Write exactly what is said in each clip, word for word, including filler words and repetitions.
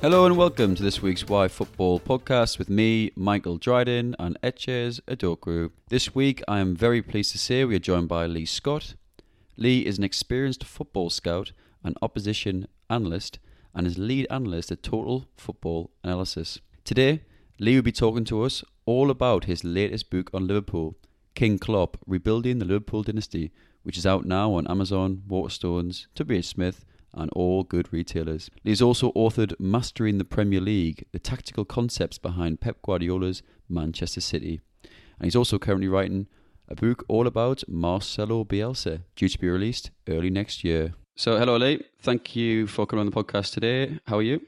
Hello and welcome to this week's Why Football podcast with me, Michael Dryden, and Eches Adokro. This week I am very pleased to say we are joined by Lee Scott. Lee is an experienced football scout and opposition analyst and is lead analyst at Total Football Analysis. Today, Lee will be talking to us all about his latest book on Liverpool, King Klopp, Rebuilding the Liverpool Dynasty, which is out now on Amazon, Waterstones, W H Smith, and all good retailers. He has also authored Mastering the Premier League, the tactical concepts behind Pep Guardiola's Manchester City. And he's also currently writing a book all about Marcelo Bielsa, due to be released early next year. So hello, Lee. Thank you for coming on the podcast today. How are you?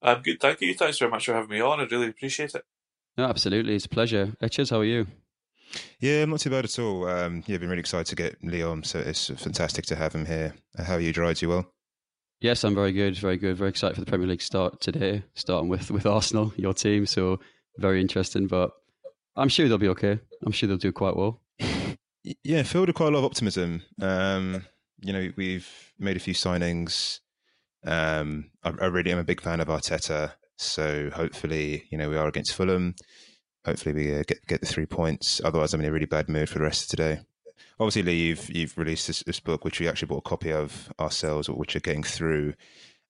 I'm good, thank you. Thanks very much for having me on. I really appreciate it. No, absolutely. It's a pleasure. Eches, how are you? Yeah, not too bad at all. Um, yeah, been really excited to get Lee on, so it's fantastic to have him here. How are you, Dryden? You well? Yes, I'm very good, very good. Very excited for the Premier League start today, starting with, with Arsenal, your team. So very interesting, but I'm sure they'll be okay. I'm sure they'll do quite well. Yeah, filled with quite a lot of optimism. Um, you know, we've made a few signings. Um, I, I really am a big fan of Arteta. So hopefully, you know, we are against Fulham. Hopefully we uh, get get the three points. Otherwise, I'm in a really bad mood for the rest of today. Obviously, Lee, you've, you've released this, this book, which we actually bought a copy of ourselves, which are getting through.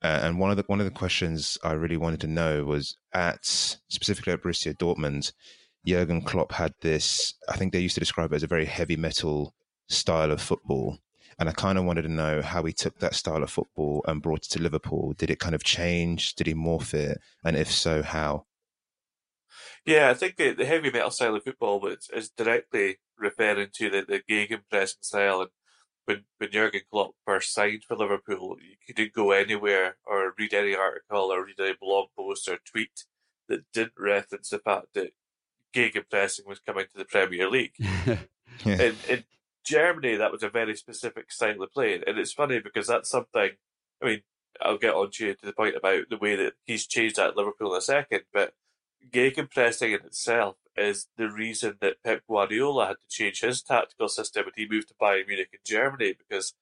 Uh, and one of the one of the questions I really wanted to know was at, specifically at Borussia Dortmund, Jürgen Klopp had this, I think they used to describe it as a very heavy metal style of football. And I kind of wanted to know how he took that style of football and brought it to Liverpool. Did it kind of change? Did he morph it? And if so, how? Yeah, I think the, the heavy metal style of football is, is directly referring to the, the gegenpressing style. And when, when Jurgen Klopp first signed for Liverpool, you couldn't go anywhere or read any article or read any blog post or tweet that didn't reference the fact that gegenpressing was coming to the Premier League. Yeah. In, in Germany, that was a very specific style of play. And it's funny because that's something, I mean, I'll get on to you to the point about the way that he's changed that at Liverpool in a second, but gegenpressing in itself is the reason that Pep Guardiola had to change his tactical system when he moved to Bayern Munich in Germany, because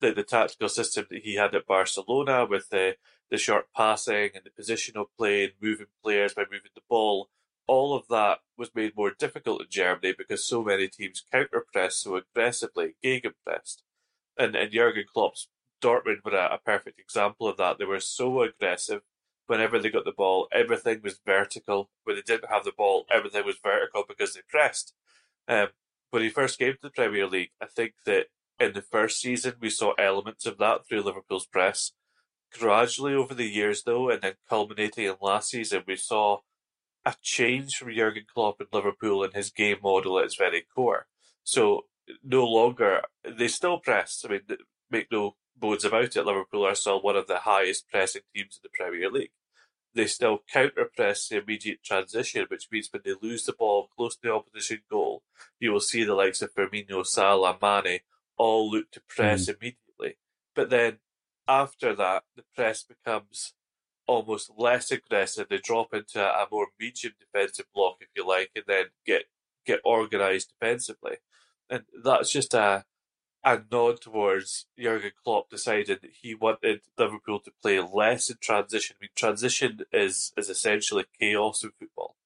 the, the tactical system that he had at Barcelona with the, the short passing and the positional play and moving players by moving the ball, all of that was made more difficult in Germany because so many teams counter-pressed so aggressively, gegenpressed. And, and Jurgen Klopp's Dortmund were a, a perfect example of that. They were so aggressive. Whenever they got the ball, everything was vertical. When they didn't have the ball, everything was vertical because they pressed. Um, when he first came to the Premier League, I think that in the first season, we saw elements of that through Liverpool's press. Gradually over the years, though, and then culminating in last season, we saw a change from Jurgen Klopp and Liverpool and his game model at its very core. So no longer, they still press. I mean, make no bones about it, Liverpool are still one of the highest pressing teams in the Premier League. They still counter-press the immediate transition, which means when they lose the ball close to the opposition goal, you will see the likes of Firmino, Salah, Mane all look to press mm. immediately. But then after that, the press becomes almost less aggressive. They drop into a more medium defensive block, if you like, and then get, get organised defensively. And that's just a a nod towards Jurgen Klopp decided that he wanted Liverpool to play less in transition. I mean, transition is, is essentially chaos in football.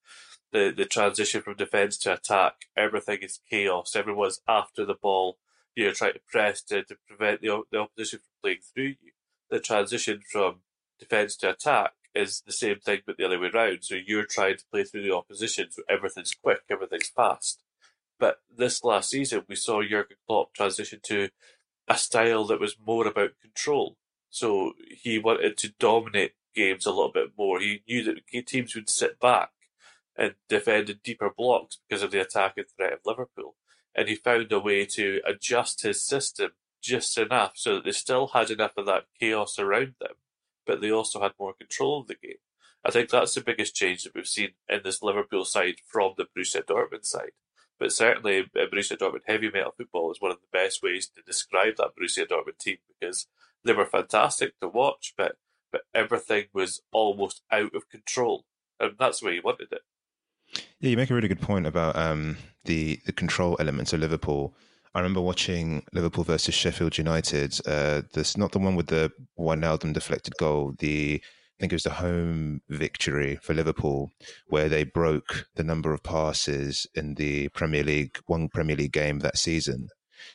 The the transition from defence to attack, everything is chaos. Everyone's after the ball. You're trying to press to, to prevent the, the opposition from playing through you. The transition from defence to attack is the same thing but the other way around. So you're trying to play through the opposition, so everything's quick, everything's fast. But this last season, we saw Jurgen Klopp transition to a style that was more about control. So he wanted to dominate games a little bit more. He knew that teams would sit back and defend in deeper blocks because of the attack and threat of Liverpool. And he found a way to adjust his system just enough so that they still had enough of that chaos around them, but they also had more control of the game. I think that's the biggest change that we've seen in this Liverpool side from the Borussia Dortmund side. But certainly, Borussia Dortmund heavy metal football is one of the best ways to describe that Borussia Dortmund team, because they were fantastic to watch, but, but everything was almost out of control. And that's the way he wanted it. Yeah, you make a really good point about um, the, the control elements of Liverpool. I remember watching Liverpool versus Sheffield United. Uh, this not the one with the Wijnaldum deflected goal, the think it was the home victory for Liverpool, where they broke the number of passes in the Premier League, one Premier League game that season,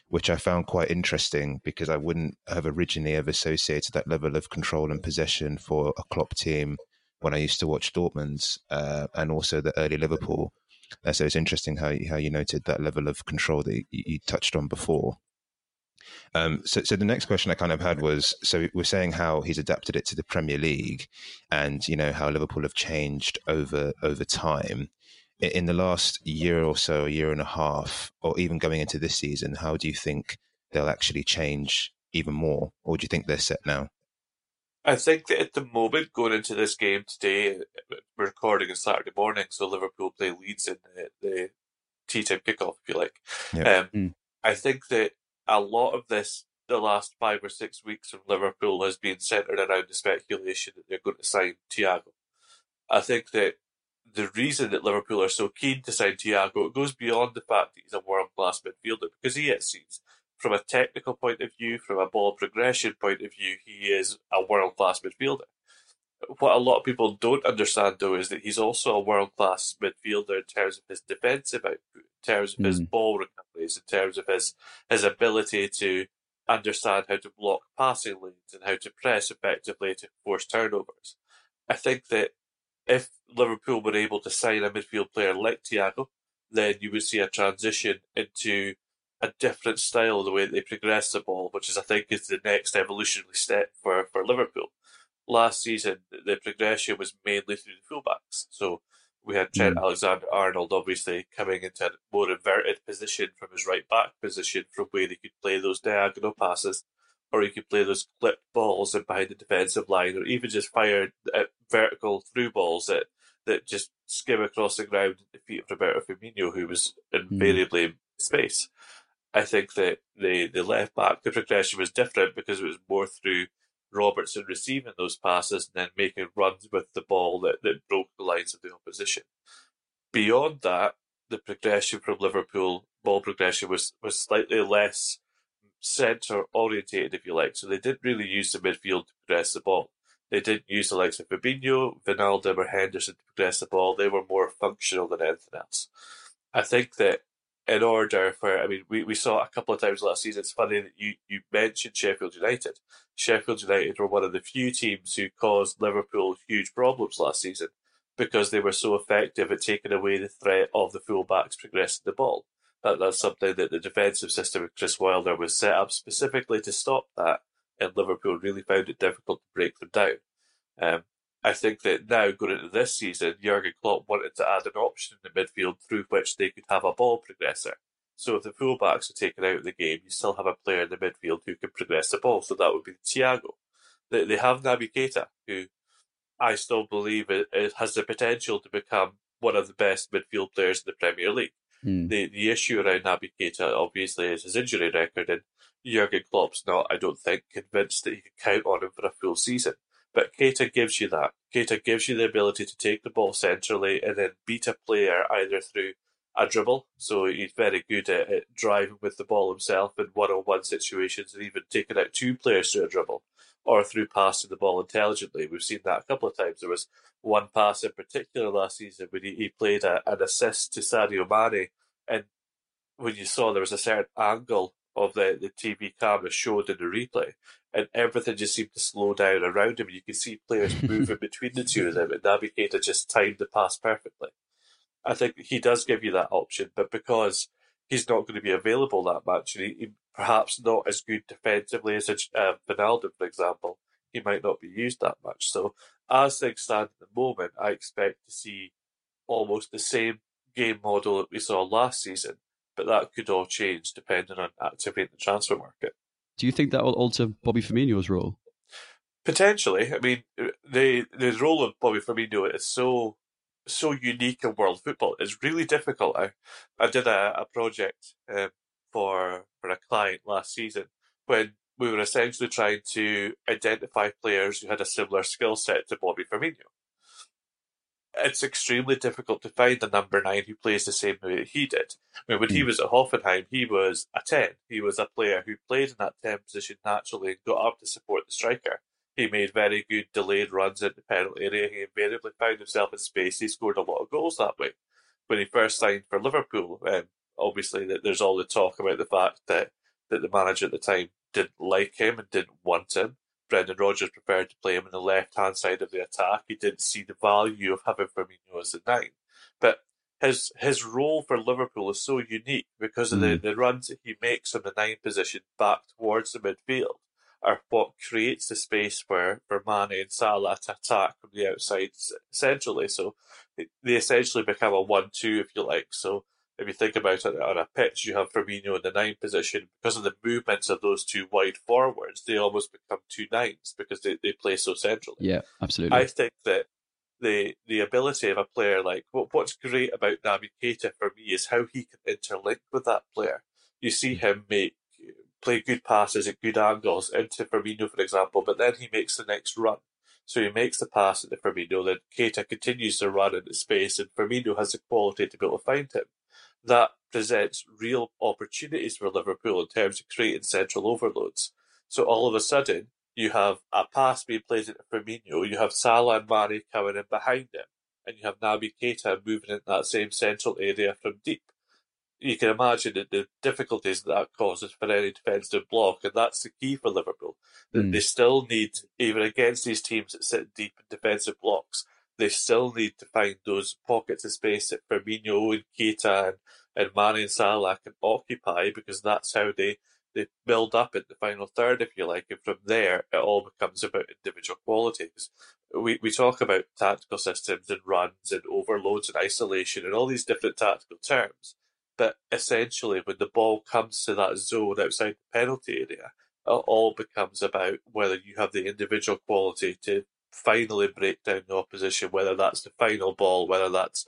which I found quite interesting because I wouldn't have originally ever associated that level of control and possession for a Klopp team when I used to watch Dortmund uh, and also the early Liverpool. Uh, so it's interesting how you, how you noted that level of control that you, you touched on before. Um, so, so the next question I kind of had was, so we're saying how he's adapted it to the Premier League and, you know, how Liverpool have changed over over time. In the last year or so, a year and a half, or even going into this season, how do you think they'll actually change even more? Or do you think they're set now? I think that at the moment, going into this game today, we're recording on Saturday morning, so Liverpool play Leeds in the, the tea time kickoff, if you like. Yeah. Um, mm. I think that a lot of this, the last five or six weeks of Liverpool, has been centred around the speculation that they're going to sign Thiago. I think that the reason that Liverpool are so keen to sign Thiago, it goes beyond the fact that he's a world-class midfielder, because he is. He's, from a technical point of view, from a ball progression point of view, he is a world-class midfielder. What a lot of people don't understand, though, is that he's also a world-class midfielder in terms of his defensive output, in terms of mm. his ball recoveries, in terms of his, his ability to understand how to block passing lanes and how to press effectively to force turnovers. I think that if Liverpool were able to sign a midfield player like Thiago, then you would see a transition into a different style of the way that they progress the ball, which is, I think, is the next evolutionary step for, for Liverpool. Last season, the progression was mainly through the fullbacks. So we had Trent mm. Alexander-Arnold obviously coming into a more inverted position from his right-back position, from where he could play those diagonal passes, or he could play those clipped balls in behind the defensive line, or even just fire at vertical through balls that, that just skim across the ground at the feet of Roberto Firmino, who was invariably mm. in space. I think that the, the left-back, the progression was different because it was more through Robertson receiving those passes and then making runs with the ball that, that broke the lines of the opposition. Beyond that, the progression from Liverpool, ball progression, was, was slightly less centre-orientated, if you like. So they didn't really use the midfield to progress the ball. They didn't use the likes of Fabinho, Wijnaldum or Henderson to progress the ball. They were more functional than anything else. I think that in order for, I mean, we, we saw a couple of times last season, it's funny that you, you mentioned Sheffield United. Sheffield United were one of the few teams who caused Liverpool huge problems last season because they were so effective at taking away the threat of the fullbacks progressing the ball. That, that's something that the defensive system of Chris Wilder was set up specifically to stop that, and Liverpool really found it difficult to break them down. Um, I think that now, going into this season, Jürgen Klopp wanted to add an option in the midfield through which they could have a ball progressor. So if the fullbacks are taken out of the game, you still have a player in the midfield who can progress the ball. So that would be Thiago. They, they have Naby Keita, who I still believe it, it has the potential to become one of the best midfield players in the Premier League. Mm. The, the issue around Naby Keita, obviously, is his injury record, and Jurgen Klopp's not, I don't think, convinced that he can count on him for a full season. But Keita gives you that. Keita gives you the ability to take the ball centrally and then beat a player either through a dribble, so he's very good at, at driving with the ball himself in one-on-one situations and even taking out two players through a dribble, or through passing the ball intelligently. We've seen that a couple of times. There was one pass in particular last season when he, he played a, an assist to Sadio Mane, and when you saw there was a certain angle of the, the T V camera showed in the replay, and everything just seemed to slow down around him. You could see players moving between the two of them, and Naby Keita just timed the pass perfectly. I think he does give you that option, but because he's not going to be available that much, and he, he perhaps not as good defensively as uh, Wijnaldum, for example, he might not be used that much. So as things stand at the moment, I expect to see almost the same game model that we saw last season, but that could all change depending on activating the transfer market. Do you think that will alter Bobby Firmino's role? Potentially. I mean, the the role of Bobby Firmino is so so unique in world football. It's really difficult. I, I did a, a project um, for for a client last season when we were essentially trying to identify players who had a similar skill set to Bobby Firmino. It's extremely difficult to find a number nine who plays the same way that he did. I mean, when he was at Hoffenheim, he was a ten. He was a player who played in that ten position naturally and got up to support the striker. He made very good delayed runs in the penalty area. He invariably found himself in space. He scored a lot of goals that way. When he first signed for Liverpool, um, obviously that there's all the talk about the fact that, that the manager at the time didn't like him and didn't want him. Brendan Rodgers preferred to play him on the left-hand side of the attack. He didn't see the value of having Firmino as a nine. But his his role for Liverpool is so unique because of the, the runs that he makes from the nine position back towards the midfield are what creates the space for, for Mane and Salah to attack from the outside centrally. So they essentially become a one two, if you like. So if you think about it, on a pitch, you have Firmino in the nine position. Because of the movements of those two wide forwards, they almost become two nines because they, they play so centrally. Yeah, absolutely. I think that the the ability of a player, like what what's great about Naby Keita for me is how he can interlink with that player. You see him make play good passes at good angles into Firmino, for example, but then he makes the next run. So he makes the pass into Firmino, then Keita continues to run into space, and Firmino has the quality to be able to find him. That presents real opportunities for Liverpool in terms of creating central overloads. So all of a sudden, you have a pass being played into Firmino, you have Salah and Mane coming in behind him, and you have Naby Keita moving in that same central area from deep. You can imagine that the difficulties that, that causes for any defence to block, and that's the key for Liverpool. Mm. They still need, even against these teams that sit deep in defensive blocks, they still need to find those pockets of space that Firmino and Keita and, and Mane and Salah can occupy, because that's how they, they build up in the final third, if you like, and from there it all becomes about individual qualities. We we talk about tactical systems and runs and overloads and isolation and all these different tactical terms, but essentially when the ball comes to that zone outside the penalty area, it all becomes about whether you have the individual quality to finally break down the opposition, whether that's the final ball, whether that's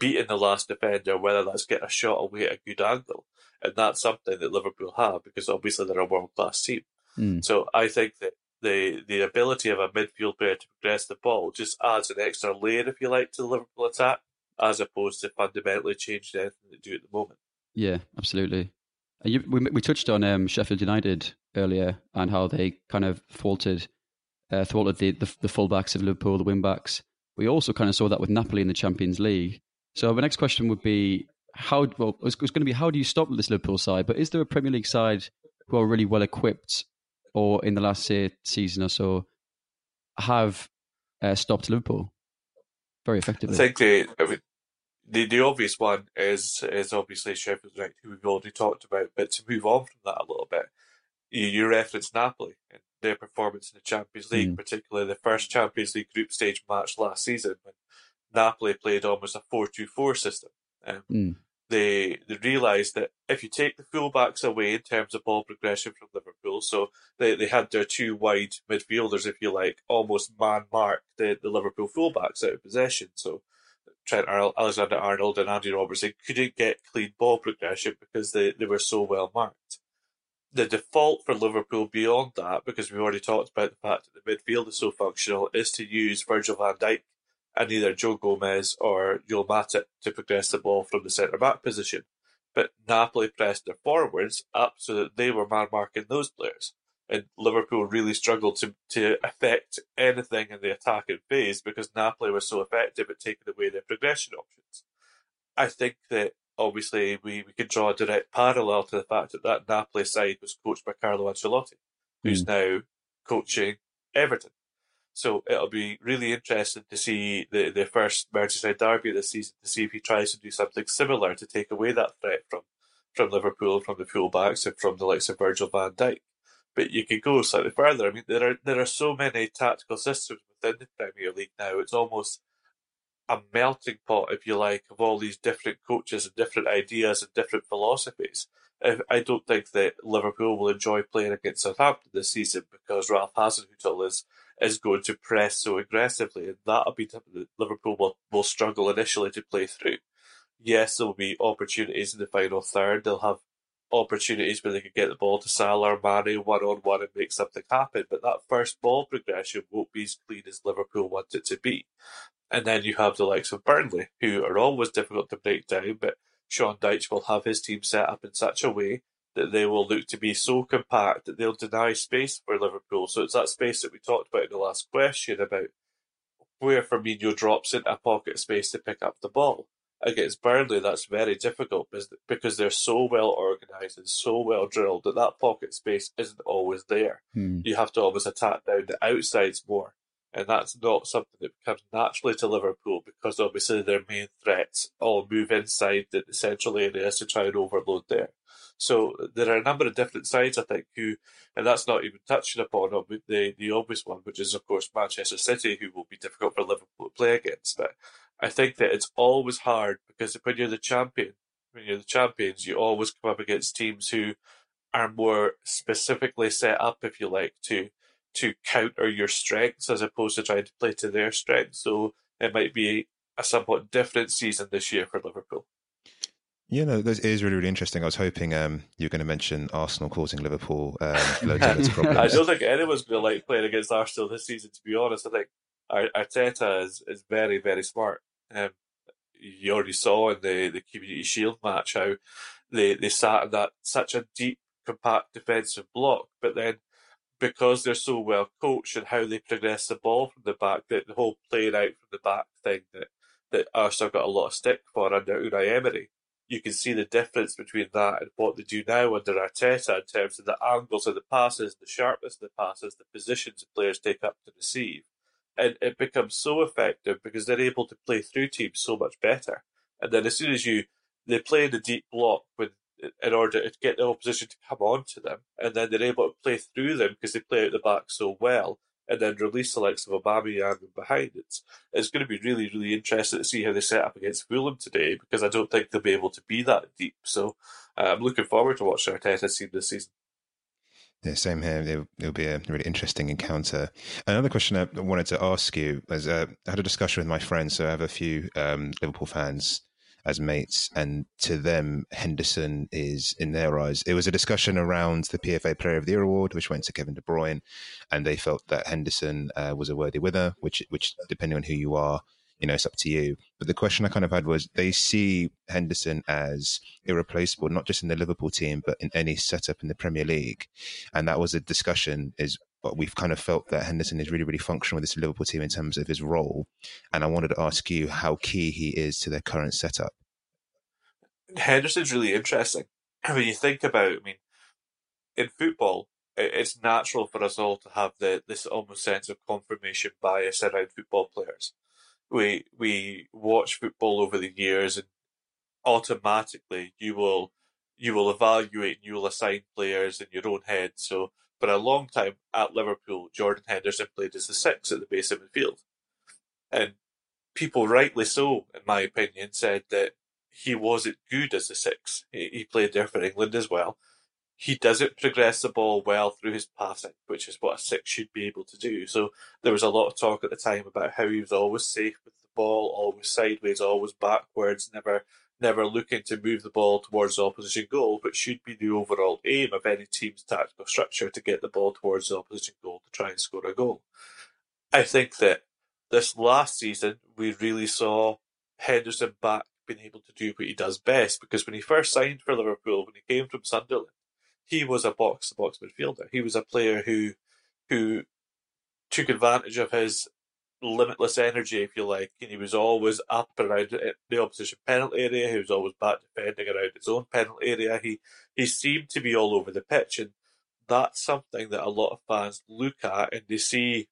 beating the last defender, whether that's getting a shot away at a good angle. And that's something that Liverpool have, because obviously they're a world-class team. Mm. So I think that the the ability of a midfield player to progress the ball just adds an extra layer, if you like, to the Liverpool attack, as opposed to fundamentally changing anything they do at the moment. Yeah, absolutely. You, we, we touched on um, Sheffield United earlier and how they kind of faulted Uh, thwarted the, the the fullbacks of Liverpool, the wingbacks. We also kind of saw that with Napoli in the Champions League. So my next question would be, how? Well, it's, it's going to be how do you stop this Liverpool side? But is there a Premier League side who are really well equipped, or in the last say, season or so, have uh, stopped Liverpool very effectively? I think the I mean, the the obvious one is is obviously Sheffield United, who we've already talked about. But to move on from that a little bit, you, you referenced Napoli. Their performance in the Champions League, mm. particularly the first Champions League group stage match last season, when Napoli played almost a four two four system. Um, mm. They they realised that if you take the fullbacks away in terms of ball progression from Liverpool, so they, they had their two wide midfielders, if you like, almost man-mark the, the Liverpool fullbacks out of possession. So Trent Alexander-Arnold and Andy Robertson couldn't get clean ball progression because they, they were so well marked. The default for Liverpool beyond that, because we've already talked about the fact that the midfield is so functional, is to use Virgil van Dijk and either Joe Gomez or Joel Matip to progress the ball from the centre-back position. But Napoli pressed their forwards up so that they were man-marking those players. And Liverpool really struggled to, to affect anything in the attacking phase because Napoli were so effective at taking away their progression options. I think that Obviously, we, we could draw a direct parallel to the fact that that Napoli side was coached by Carlo Ancelotti, who's mm. now coaching Everton. So it'll be really interesting to see the, the first Merseyside derby this season, to see if he tries to do something similar to take away that threat from, from Liverpool, from the fullbacks, and from the likes of Virgil van Dijk. But you could go slightly further. I mean, there are there are so many tactical systems within the Premier League now. It's almost a melting pot, if you like, of all these different coaches and different ideas and different philosophies. I don't think that Liverpool will enjoy playing against Southampton this season because Ralph Hasenhüttl is, is going to press so aggressively, and that'll be something that Liverpool will, will struggle initially to play through. Yes, there'll be opportunities in the final third. They'll have opportunities where they can get the ball to Salah or Mane one-on-one and make something happen, but that first ball progression won't be as clean as Liverpool want it to be. And then you have the likes of Burnley, who are always difficult to break down, but Sean Dyche will have his team set up in such a way that they will look to be so compact that they'll deny space for Liverpool. So it's that space that we talked about in the last question about where Firmino drops into a pocket space to pick up the ball. Against Burnley, that's very difficult because they're so well organised and so well drilled that that pocket space isn't always there. Hmm. You have to always attack down the outsides more. And that's not something that comes naturally to Liverpool because obviously their main threats all move inside the central areas to try and overload there. So there are a number of different sides, I think, who, and that's not even touching upon the, the obvious one, which is, of course, Manchester City, who will be difficult for Liverpool to play against. But I think that it's always hard because when you're the champion, when you're the champions, you always come up against teams who are more specifically set up, if you like, to to counter your strengths as opposed to trying to play to their strengths. So it might be a somewhat different season this year for Liverpool. Yeah, no, that is really, really interesting. I was hoping um, you were going to mention Arsenal causing Liverpool um, loads of loads of problems. I don't think anyone's going to like playing against Arsenal this season, to be honest. I think Arteta is, is very, very smart. Um, you already saw in the, the Community Shield match how they, they sat in that such a deep, compact defensive block, but then because they're so well coached and how they progress the ball from the back, that the whole playing out from the back thing that, that Arsenal got a lot of stick for under Unai Emery. You can see the difference between that and what they do now under Arteta in terms of the angles of the passes, the sharpness of the passes, the positions the players take up to receive. And it becomes so effective because they're able to play through teams so much better. And then as soon as you, they play in the deep block with in order to get the opposition to come on to them, and then they're able to play through them because they play out the back so well, and then release the likes of Aubameyang behind it. It's going to be really, really interesting to see how they set up against Fulham today, because I don't think they'll be able to be that deep. So uh, I'm looking forward to watching Arteta's team this season. Yeah, same here. It'll be a really interesting encounter. Another question I wanted to ask you is, uh, I had a discussion with my friends, so I have a few um, Liverpool fans as mates, and to them, Henderson is, in their eyes, it was a discussion around the P F A Player of the Year award, which went to Kevin De Bruyne, and they felt that Henderson uh, was a worthy winner, which, which depending on who you are, you know, it's up to you. But the question I kind of had was, they see Henderson as irreplaceable, not just in the Liverpool team, but in any setup in the Premier League. And that was a discussion, is what we've kind of felt that Henderson is really, really functional with this Liverpool team in terms of his role. And I wanted to ask you how key he is to their current setup. Henderson's really interesting. When you think about, I mean, in football, it's natural for us all to have the, this almost sense of confirmation bias around football players. We we watch football over the years, and automatically you will you will evaluate and you will assign players in your own head. So for a long time at Liverpool, Jordan Henderson played as the six at the base of midfield, and people rightly so, in my opinion, said that he wasn't good as the six. He, he played there for England as well. He doesn't progress the ball well through his passing, which is what a six should be able to do. So there was a lot of talk at the time about how he was always safe with the ball, always sideways, always backwards, never never looking to move the ball towards the opposition goal, which should be the overall aim of any team's tactical structure, to get the ball towards the opposition goal to try and score a goal. I think that this last season, we really saw Henderson back being able to do what he does best, because when he first signed for Liverpool, when he came from Sunderland, he was a box-to-box midfielder. He was a player who who took advantage of his limitless energy, if you like, and he was always up around the opposition penalty area. He was always back defending around his own penalty area. He, he seemed to be all over the pitch, and that's something that a lot of fans look at, and they see,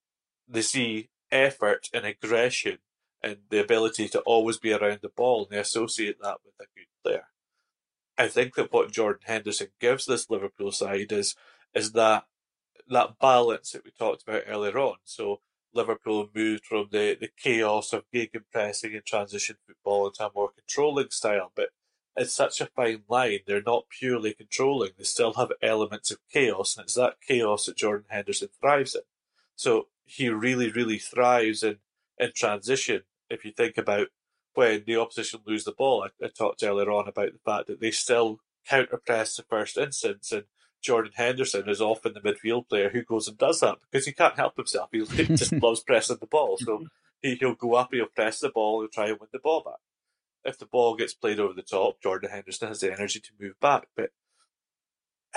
they see effort and aggression and the ability to always be around the ball, and they associate that with a good player. I think that what Jordan Henderson gives this Liverpool side is is that that balance that we talked about earlier on. So Liverpool moved from the, the chaos of gegenpressing and transition football into a more controlling style, but it's such a fine line. They're not purely controlling. They still have elements of chaos, and it's that chaos that Jordan Henderson thrives in. So he really, really thrives in, in transition. If you think about when the opposition lose the ball, I, I talked earlier on about the fact that they still counter-press the first instance, and Jordan Henderson is often the midfield player who goes and does that because he can't help himself. He just loves pressing the ball. So he, he'll go up, he'll press the ball, and try and win the ball back. If the ball gets played over the top, Jordan Henderson has the energy to move back. But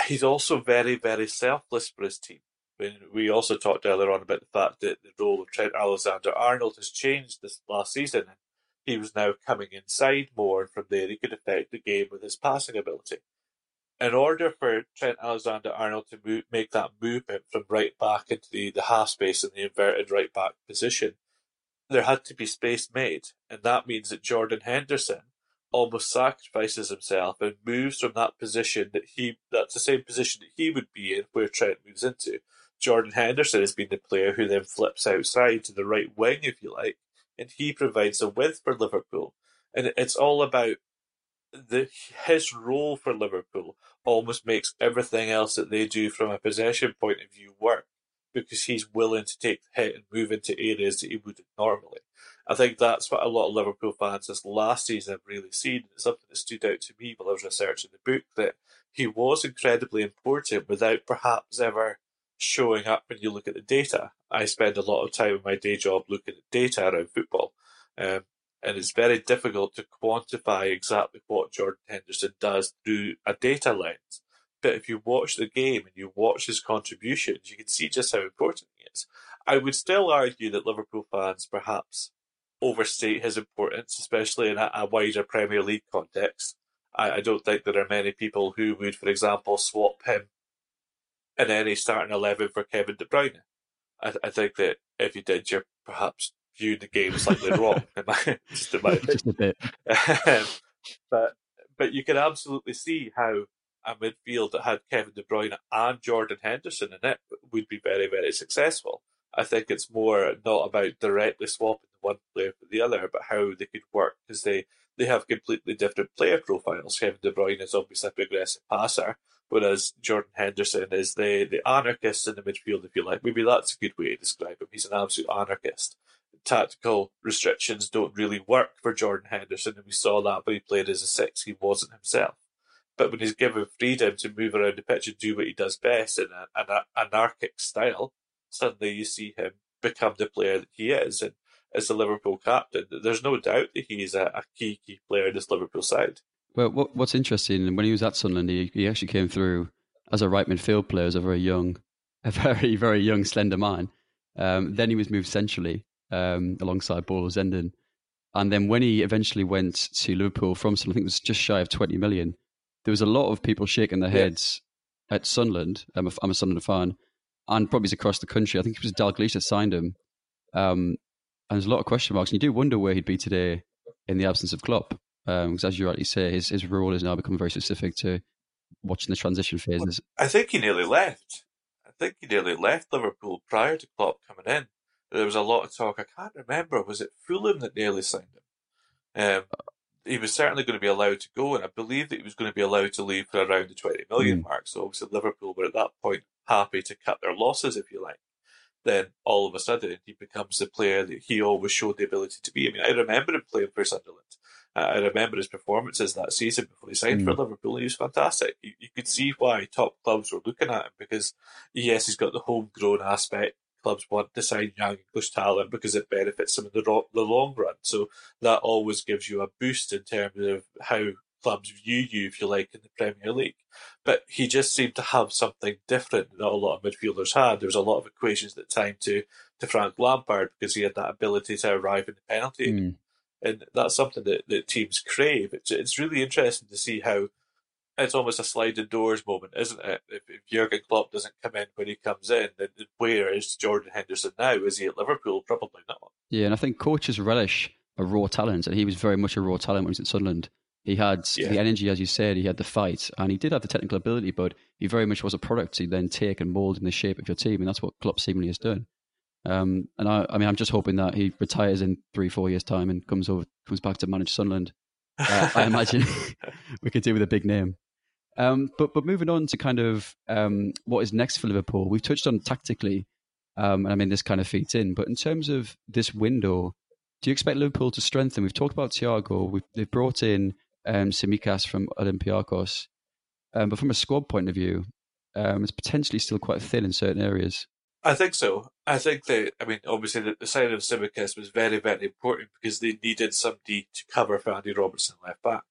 he's also very, very selfless for his team. When we also talked earlier on about the fact that the role of Trent Alexander-Arnold has changed this last season. He was now coming inside more, and from there he could affect the game with his passing ability. In order for Trent Alexander-Arnold to move, make that movement from right back into the, the half space and the inverted right back position, there had to be space made. And that means that Jordan Henderson almost sacrifices himself and moves from that position that he, that's the same position that he would be in where Trent moves into. Jordan Henderson has been the player who then flips outside to the right wing, if you like, and he provides the width for Liverpool. And it's all about the his role for Liverpool almost makes everything else that they do from a possession point of view work, because he's willing to take the hit and move into areas that he wouldn't normally. I think that's what a lot of Liverpool fans this last season have really seen. It's something that stood out to me while I was researching the book, that he was incredibly important without perhaps ever showing up when you look at the data. I spend a lot of time in my day job looking at data around football, um, and it's very difficult to quantify exactly what Jordan Henderson does through a data lens. But if you watch the game and you watch his contributions, you can see just how important he is. I would still argue that Liverpool fans perhaps overstate his importance, especially in a, a wider Premier League context. I, I don't think there are many people who would, for example, swap him in any starting eleven for Kevin De Bruyne. I, I think that if you did, you're perhaps viewing the game slightly wrong. In my, just, in my just a bit. um, but, but you can absolutely see how a midfield that had Kevin De Bruyne and Jordan Henderson in it would be very, very successful. I think it's more not about directly swapping the one player for the other, but how they could work, because they, they have completely different player profiles. Kevin De Bruyne is obviously a progressive passer, whereas Jordan Henderson is the, the anarchist in the midfield, if you like. Maybe that's a good way to describe him. He's an absolute anarchist. Tactical restrictions don't really work for Jordan Henderson, and we saw that when he played as a six, he wasn't himself. But when he's given freedom to move around the pitch and do what he does best in an anarchic style, suddenly you see him become the player that he is. And as the Liverpool captain, there's no doubt that he's a, a key, key player in this Liverpool side. Well, what, what's interesting, when he was at Sunderland, he, he actually came through as a right midfield player, as a very young, a very, very young, slender man. Um, then he was moved centrally um, alongside Boris Zenden. And then when he eventually went to Liverpool from Sunderland, I think it was just shy of twenty million, there was a lot of people shaking their heads yeah. at Sunderland. I'm a, I'm a Sunderland fan, and probably across the country. I think it was Dalgliesh signed him. Um, and there's a lot of question marks. And you do wonder where he'd be today in the absence of Klopp. Because um, as you rightly say, his, his role has now become very specific to watching the transition phases. I think he nearly left. I think he nearly left Liverpool prior to Klopp coming in. There was a lot of talk. I can't remember. Was it Fulham that nearly signed him? Um, He was certainly going to be allowed to go, and I believe that he was going to be allowed to leave for around the twenty million mm. mark. So obviously Liverpool were at that point happy to cut their losses, if you like. Then all of a sudden he becomes the player that he always showed the ability to be. I mean, I remember him playing for Sunderland. Uh, I remember his performances that season before he signed mm. for Liverpool. He was fantastic. You, you could see why top clubs were looking at him, because yes, he's got the homegrown aspect. Clubs want to sign young English talent because it benefits them in the, ro- the long run. So that always gives you a boost in terms of how clubs view you, if you like, in the Premier League. But he just seemed to have something different that a lot of midfielders had. There was a lot of equations at the time to, to Frank Lampard, because he had that ability to arrive in the penalty. Mm. And that's something that, that teams crave. It's, it's really interesting to see how it's almost a sliding doors moment, isn't it? If, if Jürgen Klopp doesn't come in when he comes in, then where is Jordan Henderson now? Is he at Liverpool? Probably not. Yeah, and I think coaches relish a raw talent, and he was very much a raw talent when he was at Sunderland. He had yeah. the energy, as you said, he had the fight, and he did have the technical ability, but he very much was a product to then take and mould in the shape of your team, and that's what Klopp seemingly has done. Um, and I, I mean, I'm just hoping that he retires in three, four years' time and comes over, comes back to manage Sunderland. uh, I imagine we could do with a big name. Um, but but moving on to kind of um, what is next for Liverpool, we've touched on tactically, um, and I mean this kind of feeds in, but in terms of this window, do you expect Liverpool to strengthen? We've talked about Thiago, we've, they've brought in um, Tsimikas from Olympiacos, um, but from a squad point of view, um, it's potentially still quite thin in certain areas. I think so. I think that, I mean, obviously the, the signing of Tsimikas was very, very important because they needed somebody to cover for Andy Robertson left back.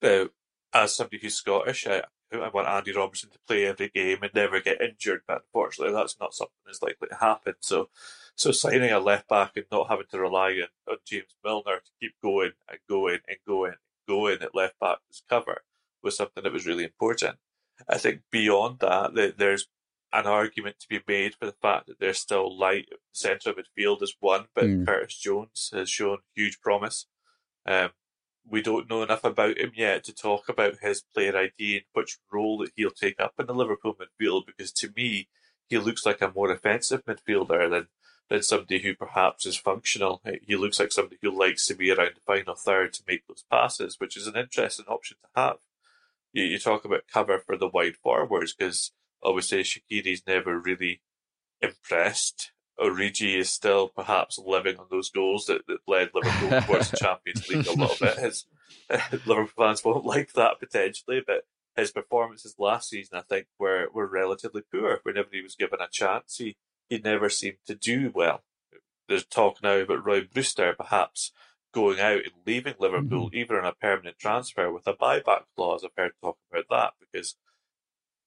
Now, as somebody who's Scottish, I I want Andy Robertson to play every game and never get injured, but unfortunately that's not something that's likely to happen. So so signing a left-back and not having to rely on, on James Milner to keep going and going and going and going at left-back as cover was something that was really important. I think beyond that, that there's an argument to be made for the fact that they're still light. Centre of midfield is one, but mm. Curtis Jones has shown huge promise. Um, we don't know enough about him yet to talk about his player I D and which role that he'll take up in the Liverpool midfield, because to me, he looks like a more offensive midfielder than, than somebody who perhaps is functional. He looks like somebody who likes to be around the final third to make those passes, which is an interesting option to have. You, you talk about cover for the wide forwards, because obviously Shaqiri's never really impressed. Origi is still perhaps living on those goals that, that led Liverpool towards the Champions League a little bit. His, Liverpool fans won't like that potentially, but his performances last season, I think, were, were relatively poor. Whenever he was given a chance, he, he never seemed to do well. There's talk now about Rhian Brewster perhaps going out and leaving Liverpool, mm-hmm. even on a permanent transfer with a buyback clause. I've heard talk about that because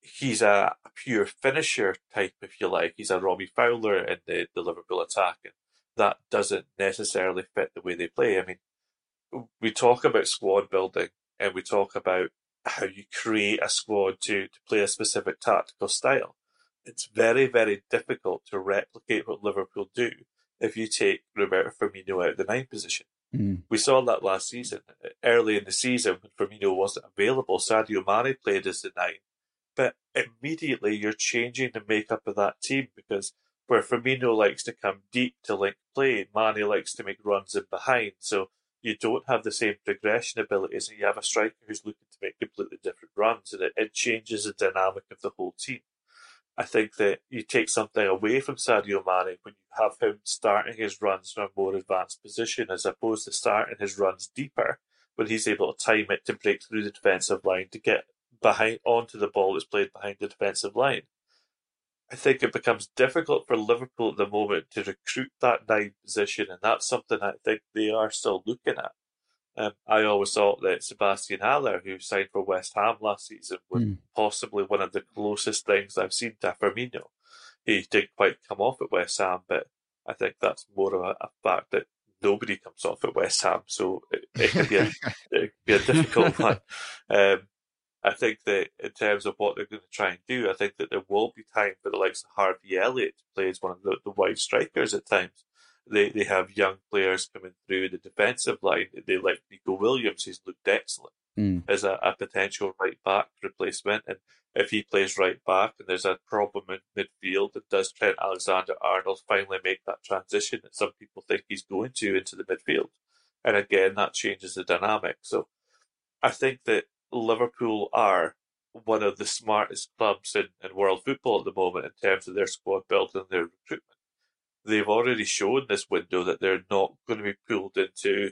he's a pure finisher type, if you like. He's a Robbie Fowler in the, the Liverpool attack, and that doesn't necessarily fit the way they play. I mean, we talk about squad building and we talk about how you create a squad to, to play a specific tactical style. It's very, very difficult to replicate what Liverpool do if you take Roberto Firmino out of the nine position. We saw that last season. Early in the season, when Firmino wasn't available, Sadio Mane played as the nine. But immediately you're changing the makeup of that team, because where Firmino likes to come deep to link play, Mane likes to make runs in behind. So you don't have the same progression abilities, and you have a striker who's looking to make completely different runs, and it, it changes the dynamic of the whole team. I think that you take something away from Sadio Mane when you have him starting his runs from a more advanced position as opposed to starting his runs deeper when he's able to time it to break through the defensive line to get behind onto the ball that's played behind the defensive line. I think it becomes difficult for Liverpool at the moment to recruit that nine position, and that's something I think they are still looking at. Um, I always thought that Sebastian Haller, who signed for West Ham last season, was mm. possibly one of the closest things I've seen to Firmino. He didn't quite come off at West Ham, but I think that's more of a, a fact that nobody comes off at West Ham, so it, it, can, be a, it can be a difficult one. Um, I think that in terms of what they're going to try and do, I think that there will be time for the likes of Harvey Elliott to play as one of the, the wide strikers at times. They they have young players coming through the defensive line. They like Nico Williams, who's looked excellent mm. as a, a potential right-back replacement. And if he plays right-back and there's a problem in midfield, then does Trent Alexander-Arnold finally make that transition that some people think he's going to into the midfield? And again, that changes the dynamic. So I think that Liverpool are one of the smartest clubs in, in world football at the moment in terms of their squad building and their recruitment. They've already shown this window that they're not going to be pulled into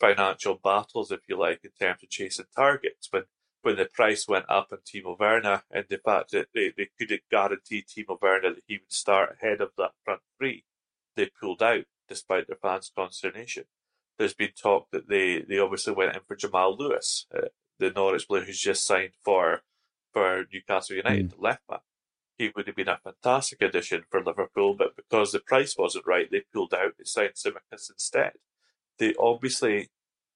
financial battles, if you like, in terms of chasing targets. When when the price went up on Timo Werner, and the fact that they, they couldn't guarantee Timo Werner that he would start ahead of that front three, they pulled out, despite their fans' consternation. There's been talk that they, they obviously went in for Jamal Lewis, uh, the Norwich player who's just signed for, for Newcastle United, mm. the left-back. He would have been a fantastic addition for Liverpool, but because the price wasn't right, they pulled out and signed Tsimikas instead. They obviously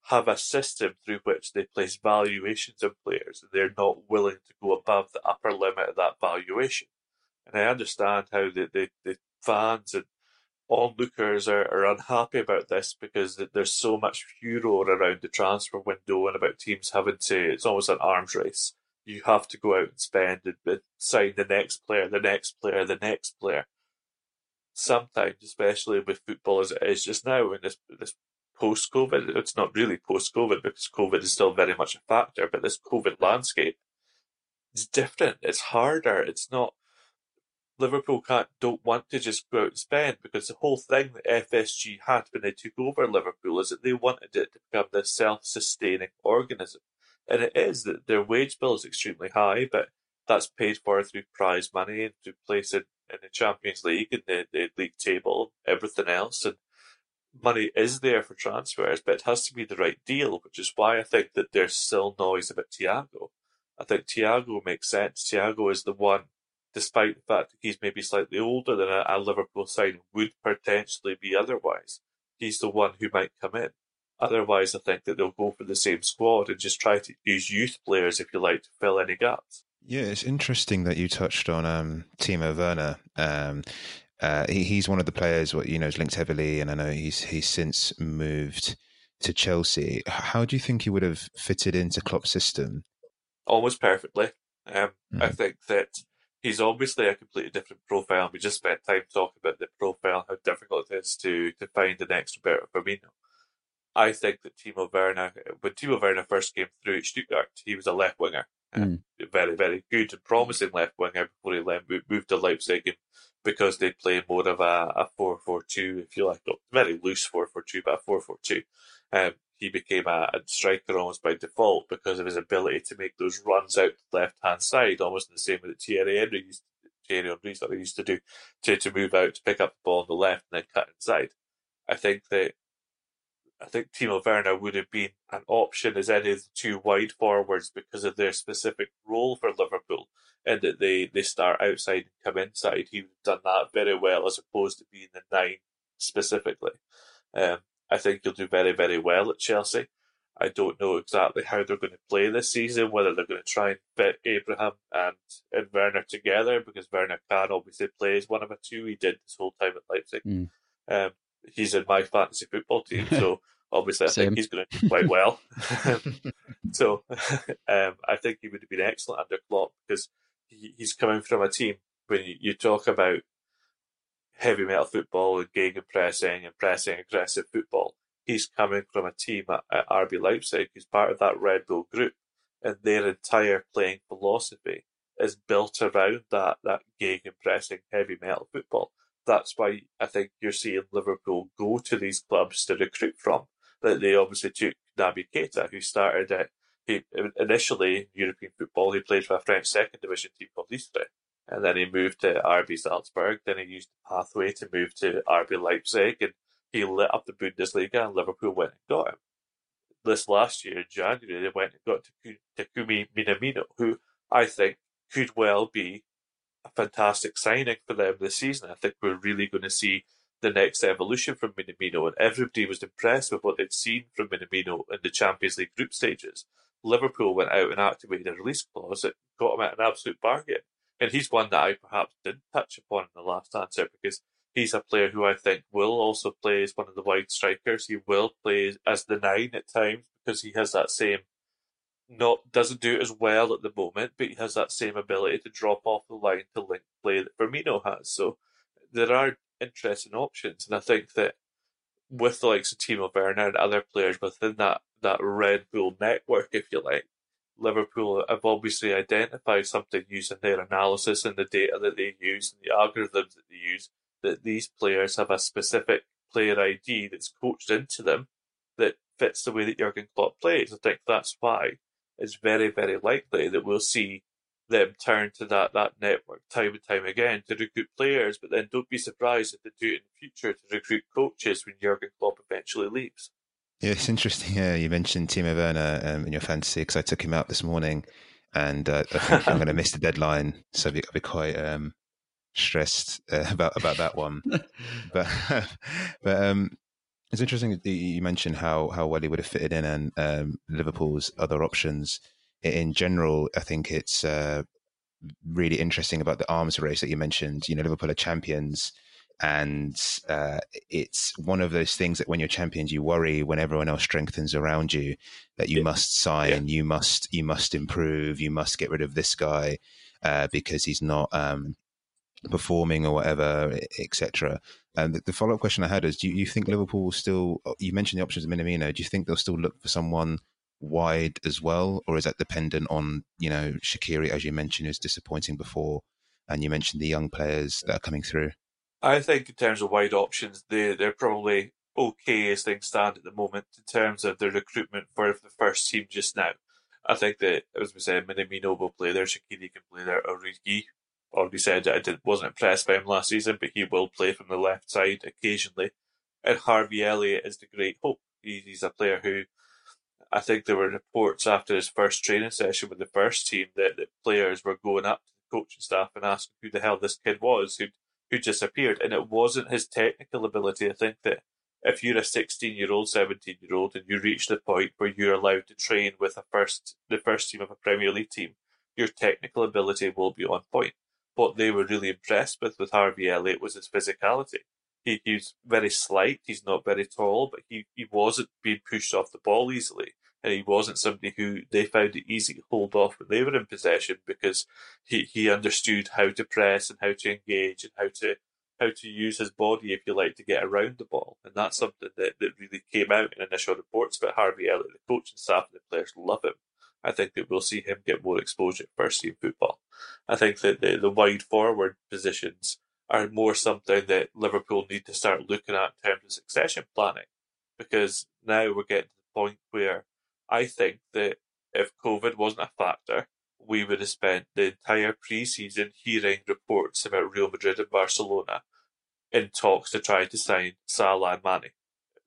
have a system through which they place valuations on players, and they're not willing to go above the upper limit of that valuation. And I understand how the, the, the fans and onlookers are, are unhappy about this, because there's so much furore around the transfer window and about teams having to, it's almost an arms race. You have to go out and spend and, and sign the next player, the next player, the next player. Sometimes, especially with football as it is just now, in this, this post-COVID, it's not really post-COVID because COVID is still very much a factor, but this COVID landscape is different. It's harder. It's not... Liverpool can't, don't want to just go out and spend, because the whole thing that F S G had when they took over Liverpool is that they wanted it to become this self-sustaining organism. And it is that their wage bill is extremely high, but that's paid for through prize money and through place in, in the Champions League and the, the league table, everything else. And money is there for transfers, but it has to be the right deal, which is why I think that there's still noise about Thiago. I think Thiago makes sense. Thiago is the one, despite the fact that he's maybe slightly older than a, a Liverpool signing would potentially be otherwise, he's the one who might come in. Otherwise, I think that they'll go for the same squad and just try to use youth players, if you like, to fill any gaps. Yeah, it's interesting that you touched on um, Timo Werner. Um, uh, he, he's one of the players, what you know, is linked heavily, and I know he's he's since moved to Chelsea. How do you think he would have fitted into Klopp's system? Almost perfectly. Um, mm. I think that he's obviously a completely different profile. We just spent time talking about the profile, how difficult it is to, to find the next Roberto Firmino. I think that Timo Werner, when Timo Werner first came through at Stuttgart, he was a left winger, mm. a very, very good and promising left winger before he left, moved to Leipzig, and because they play more of a four four two, if you like, not very loose four four two, but a four four two. Um, he became a, a striker almost by default because of his ability to make those runs out the left-hand side, almost in the same way that Thierry Henry used, Thierry Henry sorry, used to do, to, to move out, to pick up the ball on the left and then cut inside. I think that I think Timo Werner would have been an option as any of the two wide forwards because of their specific role for Liverpool, and that they, they start outside and come inside. He would have done that very well as opposed to being the nine specifically. Um, I think he'll do very, very well at Chelsea. I don't know exactly how they're going to play this season, whether they're going to try and fit Abraham and, and Werner together, because Werner can obviously play as one of a two. He did this whole time at Leipzig. Mm. Um, he's in my fantasy football team, so obviously I Same. think he's going to do quite well. so um, I think he would have been excellent under Klopp, because he, he's coming from a team, when you, you talk about heavy metal football and gegenpressing and pressing aggressive football, he's coming from a team at, at R B Leipzig who's part of that Red Bull group, and their entire playing philosophy is built around that, that gegenpressing heavy metal football. That's why I think you're seeing Liverpool go to these clubs to recruit from. That they obviously took Naby Keita, who started at, he initially European football, he played for a French second division team called Istres, and then he moved to R B Salzburg. Then he used the pathway to move to R B Leipzig, and he lit up the Bundesliga, and Liverpool went and got him. This last year in January, they went and got Takumi Minamino, who I think could well be a fantastic signing for them this season. I think we're really going to see the next evolution from Minamino, and everybody was impressed with what they'd seen from Minamino in the Champions League group stages. Liverpool went out and activated a release clause that got him at an absolute bargain, and he's one that I perhaps didn't touch upon in the last answer, because he's a player who I think will also play as one of the wide strikers. He will play as the nine at times, because he has that same Not doesn't do it as well at the moment, but he has that same ability to drop off the line to link play that Firmino has. So there are interesting options, and I think that with the likes of Timo Werner and other players within that, that Red Bull network, if you like, Liverpool have obviously identified something using their analysis and the data that they use and the algorithms that they use, that these players have a specific player I D that's coached into them that fits the way that Jürgen Klopp plays. I think that's why it's very, very likely that we'll see them turn to that, that network time and time again to recruit players, but then don't be surprised if they do it in the future to recruit coaches when Jurgen Klopp eventually leaves. Yeah, it's interesting. Yeah, you mentioned Timo Werner um, in your fantasy, because I took him out this morning, and uh, I think I'm going to miss the deadline, so I'll be, I'll be quite um, stressed uh, about about that one. but but um, it's interesting that you mentioned how, how well he would have fitted in, and um, Liverpool's other options in general. I think it's uh, really interesting about the arms race that you mentioned. You know, Liverpool are champions, and uh, it's one of those things that when you're champions, you worry when everyone else strengthens around you that you yeah. must sign, yeah. you must you must improve, you must get rid of this guy uh, because he's not um, performing or whatever, et cetera. And the follow-up question I had is, do you think Liverpool will still, you mentioned the options of Minamino, do you think they'll still look for someone wide as well? Or is that dependent on, you know, Shaqiri, as you mentioned, who's disappointing before, and you mentioned the young players that are coming through? I think in terms of wide options, they, they're probably okay as things stand at the moment in terms of their recruitment for the first team just now. I think that, as we said, Minamino will play there, Shaqiri can play there, Origi. Already said I did, wasn't impressed by him last season, but he will play from the left side occasionally. And Harvey Elliott is the great hope. He's a player who I think there were reports after his first training session with the first team that, that players were going up to the coaching staff and asking who the hell this kid was who who disappeared. And it wasn't his technical ability. I think that if you're a sixteen-year-old, seventeen-year-old, and you reach the point where you're allowed to train with a first the first team of a Premier League team, your technical ability will be on point. What they were really impressed with with Harvey Elliott was his physicality. He, he's very slight, he's not very tall, but he, he wasn't being pushed off the ball easily. And he wasn't somebody who they found it easy to hold off when they were in possession because he, he understood how to press and how to engage and how to how to use his body, if you like, to get around the ball. And that's something that, that really came out in initial reports about Harvey Elliott. The coaching staff and the players love him. I think that we'll see him get more exposure at first team football. I think that the, the wide forward positions are more something that Liverpool need to start looking at in terms of succession planning, because now we're getting to the point where I think that if COVID wasn't a factor, we would have spent the entire pre-season hearing reports about Real Madrid and Barcelona in talks to try to sign Salah and Mane.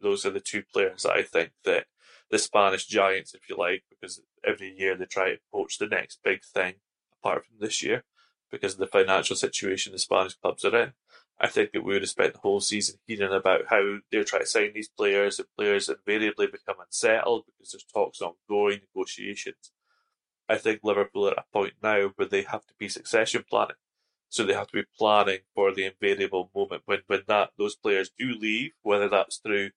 Those are the two players that I think that the Spanish giants, if you like, because every year they try to poach the next big thing, apart from this year, because of the financial situation the Spanish clubs are in. I think that we would have spent the whole season hearing about how they're trying to sign these players, and players invariably become unsettled because there's talks ongoing, negotiations. I think Liverpool are at a point now where they have to be succession planning. So they have to be planning for the invariable moment when, when that those players do leave, whether that's through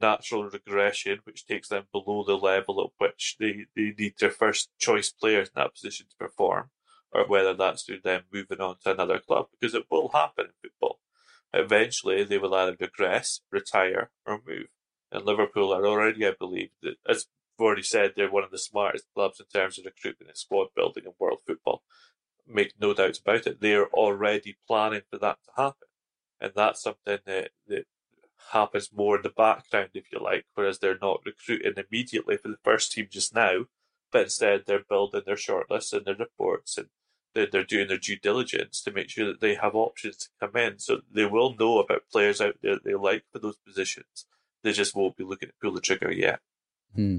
natural regression, which takes them below the level at which they, they need their first choice players in that position to perform, or whether that's through them moving on to another club, because it will happen in football. Eventually, they will either regress, retire, or move. And Liverpool are already, I believe, that, as we've already said, they're one of the smartest clubs in terms of recruitment and squad building in world football. Make no doubts about it, they're already planning for that to happen. And that's something that, that happens more in the background, if you like, whereas they're not recruiting immediately for the first team just now, but instead they're building their shortlists and their reports, and they're, they're doing their due diligence to make sure that they have options to come in. So they will know about players out there that they like for those positions. They just won't be looking to pull the trigger yet. Hmm.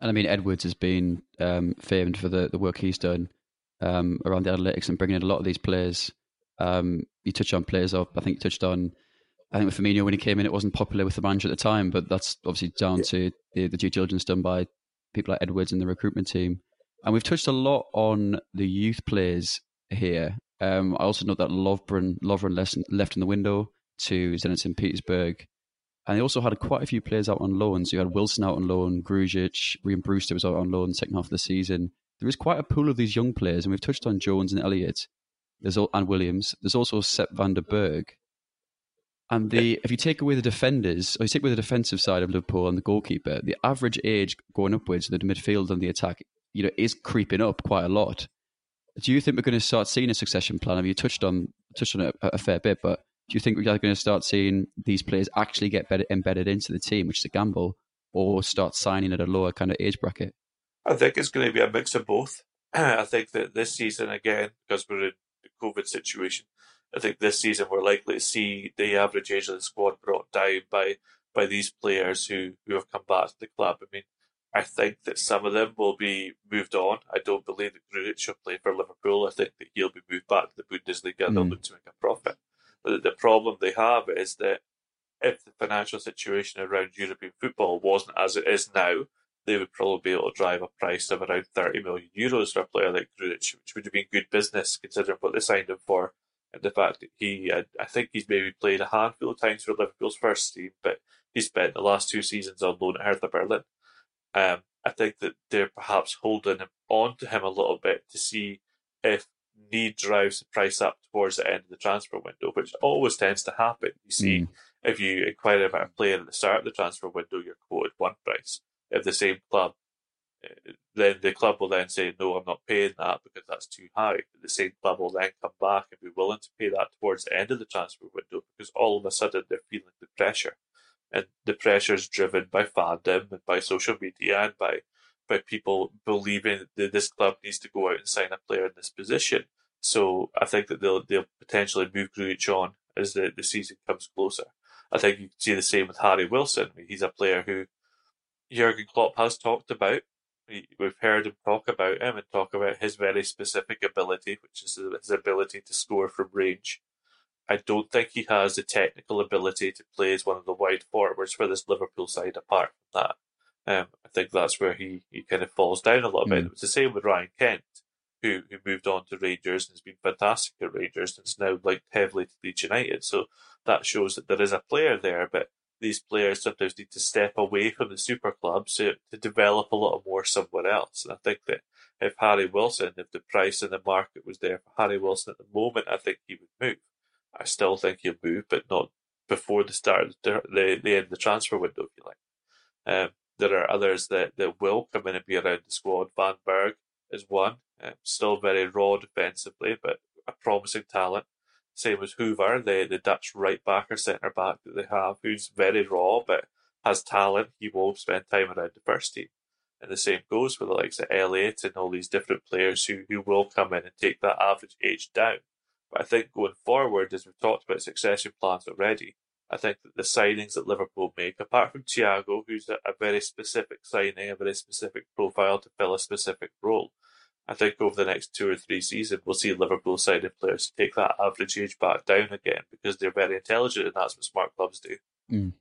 And I mean, Edwards has been um, famed for the, the work he's done um, around the analytics and bringing in a lot of these players. Um, you touched on players up. I think you touched on I think with Firmino, when he came in, it wasn't popular with the manager at the time, but that's obviously down yeah. to the, the due diligence done by people like Edwards and the recruitment team. And we've touched a lot on the youth players here. Um, I also know that Lovren, Lovren left, left in the window to Zenit Saint Petersburg. And they also had quite a few players out on loan. So you had Wilson out on loan, Grujić, Rhian Brewster was out on loan second half of the season. There is quite a pool of these young players, and we've touched on Jones and Elliott There's all, and Williams. There's also Sepp van der Berg. And the if you take away the defenders, or you take away the defensive side of Liverpool and the goalkeeper, the average age going upwards, the midfield and the attack, you know, is creeping up quite a lot. Do you think we're going to start seeing a succession plan? I mean, you touched on touched on it a, a fair bit, but do you think we're going to start seeing these players actually get better, embedded into the team, which is a gamble, or start signing at a lower kind of age bracket? I think it's going to be a mix of both. I think that this season, again, because we're in the COVID situation, I think this season we're likely to see the average age of the squad brought down by, by these players who, who have come back to the club. I mean, I think that some of them will be moved on. I don't believe that Grujić should play for Liverpool. I think that he'll be moved back to the Bundesliga and mm. they'll look to make a profit. But the problem they have is that if the financial situation around European football wasn't as it is now, they would probably be able to drive a price of around thirty million euros for a player like Grujić, which would have been good business considering what they signed him for. And the fact that he, I, I think he's maybe played a handful of times for Liverpool's first team, but he spent the last two seasons on loan at Hertha Berlin. Um, I think that they're perhaps holding him on to him a little bit to see if need drives the price up towards the end of the transfer window, which always tends to happen. You see, mm. if you inquire about a player at the start of the transfer window, you're quoted one price. If the same club, then the club will then say, no, I'm not paying that because that's too high. The same club will then come back and be willing to pay that towards the end of the transfer window because all of a sudden they're feeling the pressure. And the pressure is driven by fandom and by social media and by, by people believing that this club needs to go out and sign a player in this position. So I think that they'll they'll potentially move Grujić on as the, the season comes closer. I think you can see the same with Harry Wilson. He's a player who Jürgen Klopp has talked about. We, we've heard him talk about him and talk about his very specific ability, which is his ability to score from range. I don't think he has the technical ability to play as one of the wide forwards for this Liverpool side apart from that. Um, I think that's where he, he kind of falls down a little mm. bit. It was the same with Ryan Kent, who, who moved on to Rangers and has been fantastic at Rangers and is now linked heavily to Leeds United. So that shows that there is a player there, but these players sometimes need to step away from the super clubs to, to develop a little more somewhere else. And I think that if Harry Wilson, if the price in the market was there for Harry Wilson at the moment, I think he would move. I still think he'll move, but not before the start of the, the, the end of the transfer window, if you like. Um, there are others that, that will come in and be around the squad. Van Berg is one, um, still very raw defensively, but a promising talent. Same as Hoover, the, the Dutch right-back or centre-back that they have, who's very raw, but has talent. He will spend time around the first team. And the same goes with the likes of Elliott and all these different players who, who will come in and take that average age down. But I think going forward, as we've talked about succession plans already, I think that the signings that Liverpool make, apart from Thiago, who's a, a very specific signing, a very specific profile to fill a specific role, I think over the next two or three seasons, we'll see Liverpool-sided players take that average age back down again because they're very intelligent and that's what smart clubs do. Mm.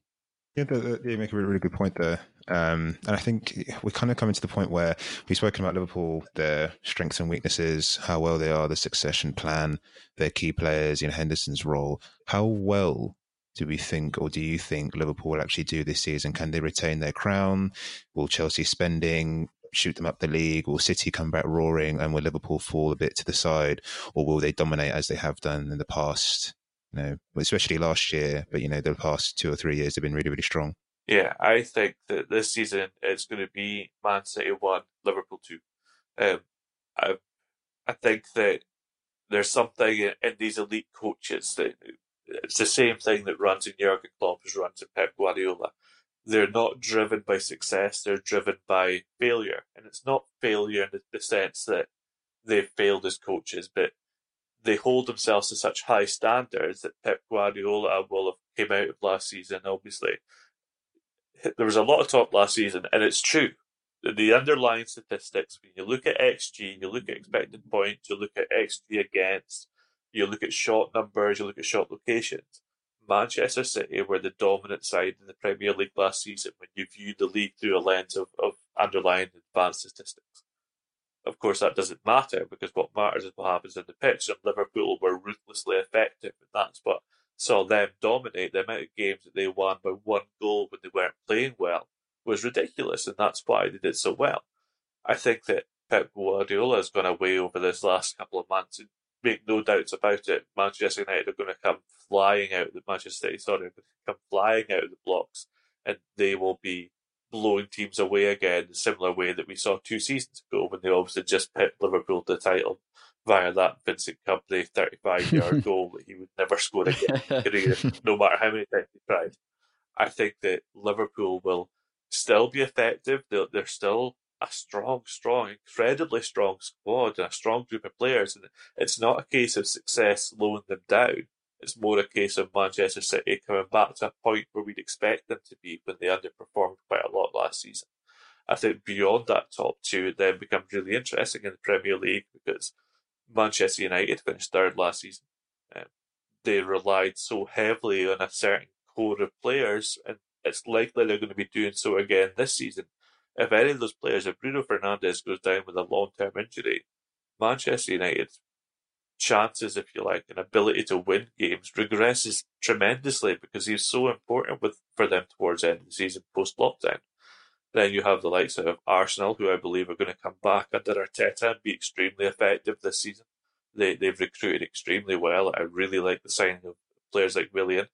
Yeah, you make a really, really good point there. Um, and I think we're kind of coming to the point where we've spoken about Liverpool, their strengths and weaknesses, how well they are, the succession plan, their key players, you know, Henderson's role. How well do we think, or do you think Liverpool will actually do this season? Can they retain their crown? Will Chelsea spending shoot them up the league? Will City come back roaring and will Liverpool fall a bit to the side? Or will they dominate as they have done in the past? You know, especially last year, but you know, the past two or three years have been really, really strong. Yeah, I think that this season it's going to be Man City one, Liverpool two. Um, I, I think that there's something in, in these elite coaches that it's the same thing that runs in Jurgen Klopp as runs in Pep Guardiola. They're not driven by success; they're driven by failure, and it's not failure in the sense that they've failed as coaches, but they hold themselves to such high standards that Pep Guardiola will have came out of last season, obviously. There was a lot of talk last season, and it's true. The underlying statistics, when you look at X G, you look at expected points, you look at X G against, you look at shot numbers, you look at shot locations. Manchester City were the dominant side in the Premier League last season when you view the league through a lens of, of underlying advanced statistics. Of course, that doesn't matter because what matters is what happens in the pitch. And Liverpool were ruthlessly effective, and that's what saw them dominate. The amount of games that they won by one goal when they weren't playing well was ridiculous, and that's why they did so well. I think that Pep Guardiola has gone away over this last couple of months, and make no doubts about it, Manchester United are going to come flying out of the Manchester City, sorry, are going to come flying out of the blocks, and they will be blowing teams away again in a similar way that we saw two seasons ago when they obviously just pipped Liverpool to the title via that Vincent Kompany thirty-five-yard goal that he would never score again in his career, no matter how many times he tried. I think that Liverpool will still be effective. They're, they're still a strong, strong, incredibly strong squad and a strong group of players. And it's not a case of success slowing them down. It's more a case of Manchester City coming back to a point where we'd expect them to be when they underperformed quite a lot last season. I think beyond that top two, it then becomes really interesting in the Premier League because Manchester United finished third last season. Um, they relied so heavily on a certain core of players, and it's likely they're going to be doing so again this season. If any of those players, if Bruno Fernandes goes down with a long-term injury, Manchester United's chances, if you like, and ability to win games regresses tremendously because he's so important with for them towards the end of the season post-lockdown. Then you have the likes of Arsenal, who I believe are going to come back under Arteta and be extremely effective this season. They, they've recruited extremely well. I really like the signing of players like Willian,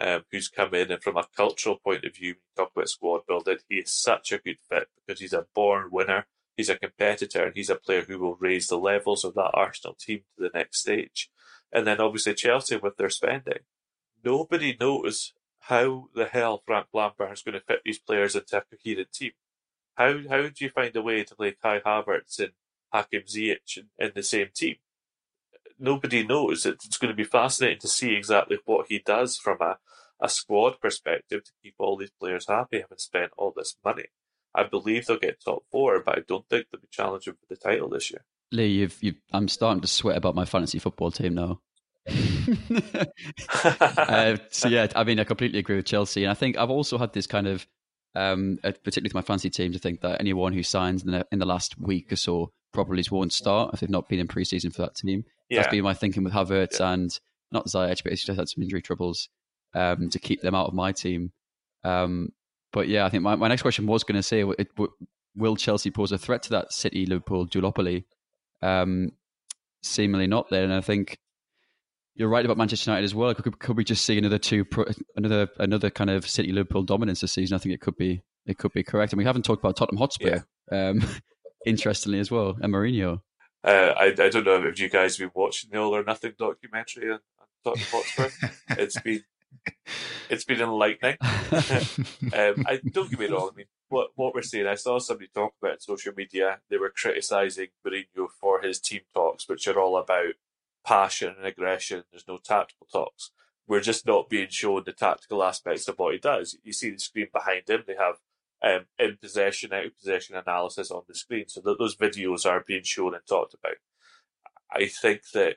Um, who's come in, and from a cultural point of view, when you talk about squad building, he is such a good fit because he's a born winner, he's a competitor, and he's a player who will raise the levels of that Arsenal team to the next stage. And then obviously Chelsea with their spending. Nobody knows how the hell Frank Lampard is going to fit these players into a coherent team. How how do you find a way to play Kai Havertz and Hakim Ziyech in, in the same team? Nobody knows. It's going to be fascinating to see exactly what he does from a, a squad perspective to keep all these players happy, having spent all this money. I believe they'll get top four, but I don't think they'll be challenging for the title this year. Lee, you've, you've, I'm starting to sweat about my fantasy football team now. uh, so yeah, I mean, I completely agree with Chelsea. And I think I've also had this kind of, um, particularly with my fantasy teams, I think that anyone who signs in the, in the last week or so probably won't start if they've not been in pre-season for that team. Yeah. That's been my thinking with Havertz yeah. and not Ziyech, but he's just had some injury troubles um, to keep them out of my team. Um, but yeah, I think my, my next question was going to say, it, will Chelsea pose a threat to that City-Liverpool duopoly? Um, seemingly not there. And I think you're right about Manchester United as well. Could, could we just see another two, pro, another another kind of City-Liverpool dominance this season? I think it could be it could be correct. And we haven't talked about Tottenham Hotspur, yeah. um, interestingly as well, and Mourinho. Uh, I, I don't know if you guys have been watching the All or Nothing documentary on, on Tottenham Hotspur. It's been it's been enlightening. um, I, don't get me wrong. I mean, what what we're saying, I saw somebody talk about it on social media. They were criticising Mourinho for his team talks, which are all about passion and aggression. There's no tactical talks. We're just not being shown the tactical aspects of what he does. You see the screen behind him. They have um, in possession, out of possession analysis on the screen, so that those videos are being shown and talked about. I think that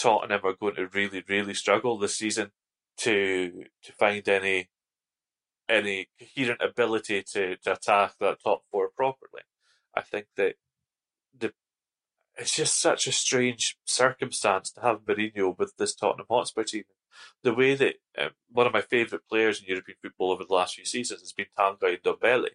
Tottenham are going to really, really struggle this season to to find any any coherent ability to, to attack that top four properly. I think that the it's just such a strange circumstance to have Mourinho with this Tottenham Hotspur team. The way that um, one of my favourite players in European football over the last few seasons has been Tanguy Ndombele,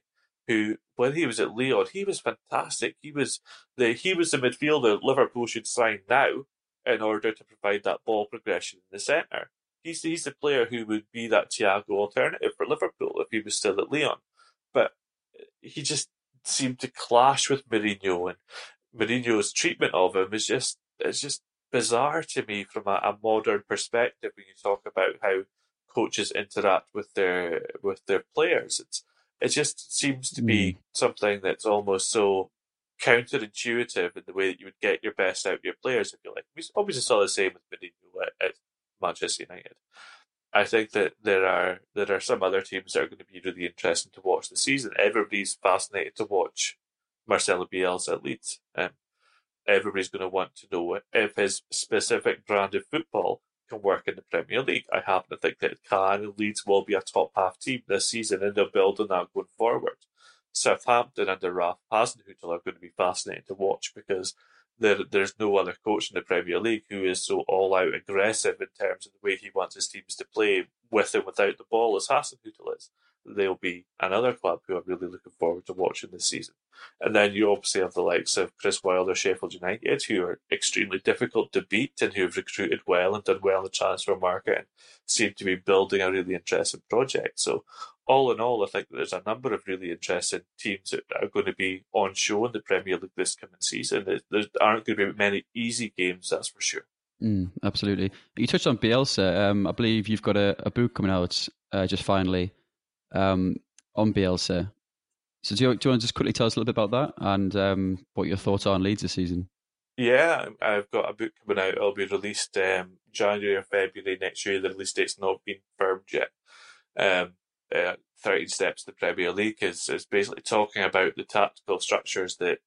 who, when he was at Lyon, he was fantastic. He was the he was the midfielder Liverpool should sign now in order to provide that ball progression in the centre. He's, he's the player who would be that Thiago alternative for Liverpool if he was still at Lyon. But he just seemed to clash with Mourinho, and Mourinho's treatment of him is just it's just bizarre to me from a, a modern perspective. When you talk about how coaches interact with their with their players, it's it just seems to be mm. something that's almost so counterintuitive in the way that you would get your best out of your players, if you like. We obviously saw the same with Mourinho at, at Manchester United. I think that there are there are some other teams that are going to be really interesting to watch this season. Everybody's fascinated to watch Marcelo Bielsa at Leeds. Um, everybody's going to want to know if his specific brand of football can work in the Premier League. I happen to think that it can, and Leeds will be a top half team this season, and they'll build on that going forward. Southampton under Ralph Hasenhüttl are going to be fascinating to watch, because there there's no other coach in the Premier League who is so all-out aggressive in terms of the way he wants his teams to play with and without the ball as Hasenhüttl is. They'll be another club who I'm really looking forward to watching this season. And then you obviously have the likes of Chris Wilder, Sheffield United, who are extremely difficult to beat and who have recruited well and done well in the transfer market and seem to be building a really interesting project. So all in all, I think there's a number of really interesting teams that are going to be on show in the Premier League this coming season. There aren't going to be many easy games, that's for sure. Mm, absolutely. You touched on Bielsa. Um, I believe you've got a, a book coming out uh, just finally. Um, on Bielsa. So do you, do you want to just quickly tell us a little bit about that and um, what your thoughts are on Leeds this season? Yeah, I've got a book coming out. It'll be released um, January or February next year. The release date's not been firmed yet. Um, uh, thirteen Steps to the Premier League is, is basically talking about the tactical structures that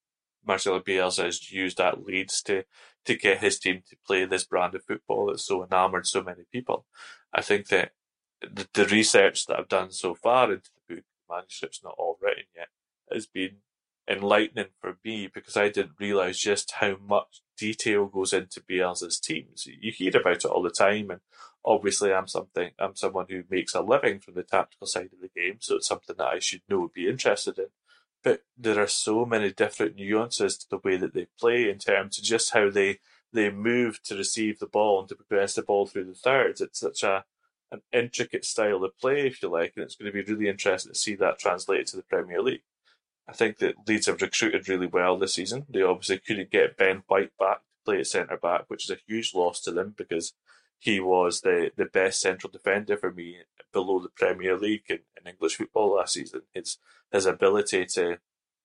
Marcelo Bielsa has used at Leeds to, to get his team to play this brand of football that's so enamoured so many people. I think that The, the research that I've done so far into the book, the manuscript's not all written yet, has been enlightening for me, because I didn't realise just how much detail goes into Bielsa's teams. You hear about it all the time, and obviously I'm something I'm someone who makes a living from the tactical side of the game, so it's something that I should know and be interested in. But there are so many different nuances to the way that they play, in terms of just how they they move to receive the ball and to progress the ball through the thirds. It's such a an intricate style of play, if you like, and it's going to be really interesting to see that translated to the Premier League. I think that Leeds have recruited really well this season. They obviously couldn't get Ben White back to play at centre-back, which is a huge loss to them, because he was the, the best central defender for me below the Premier League in, in English football last season. His, his ability to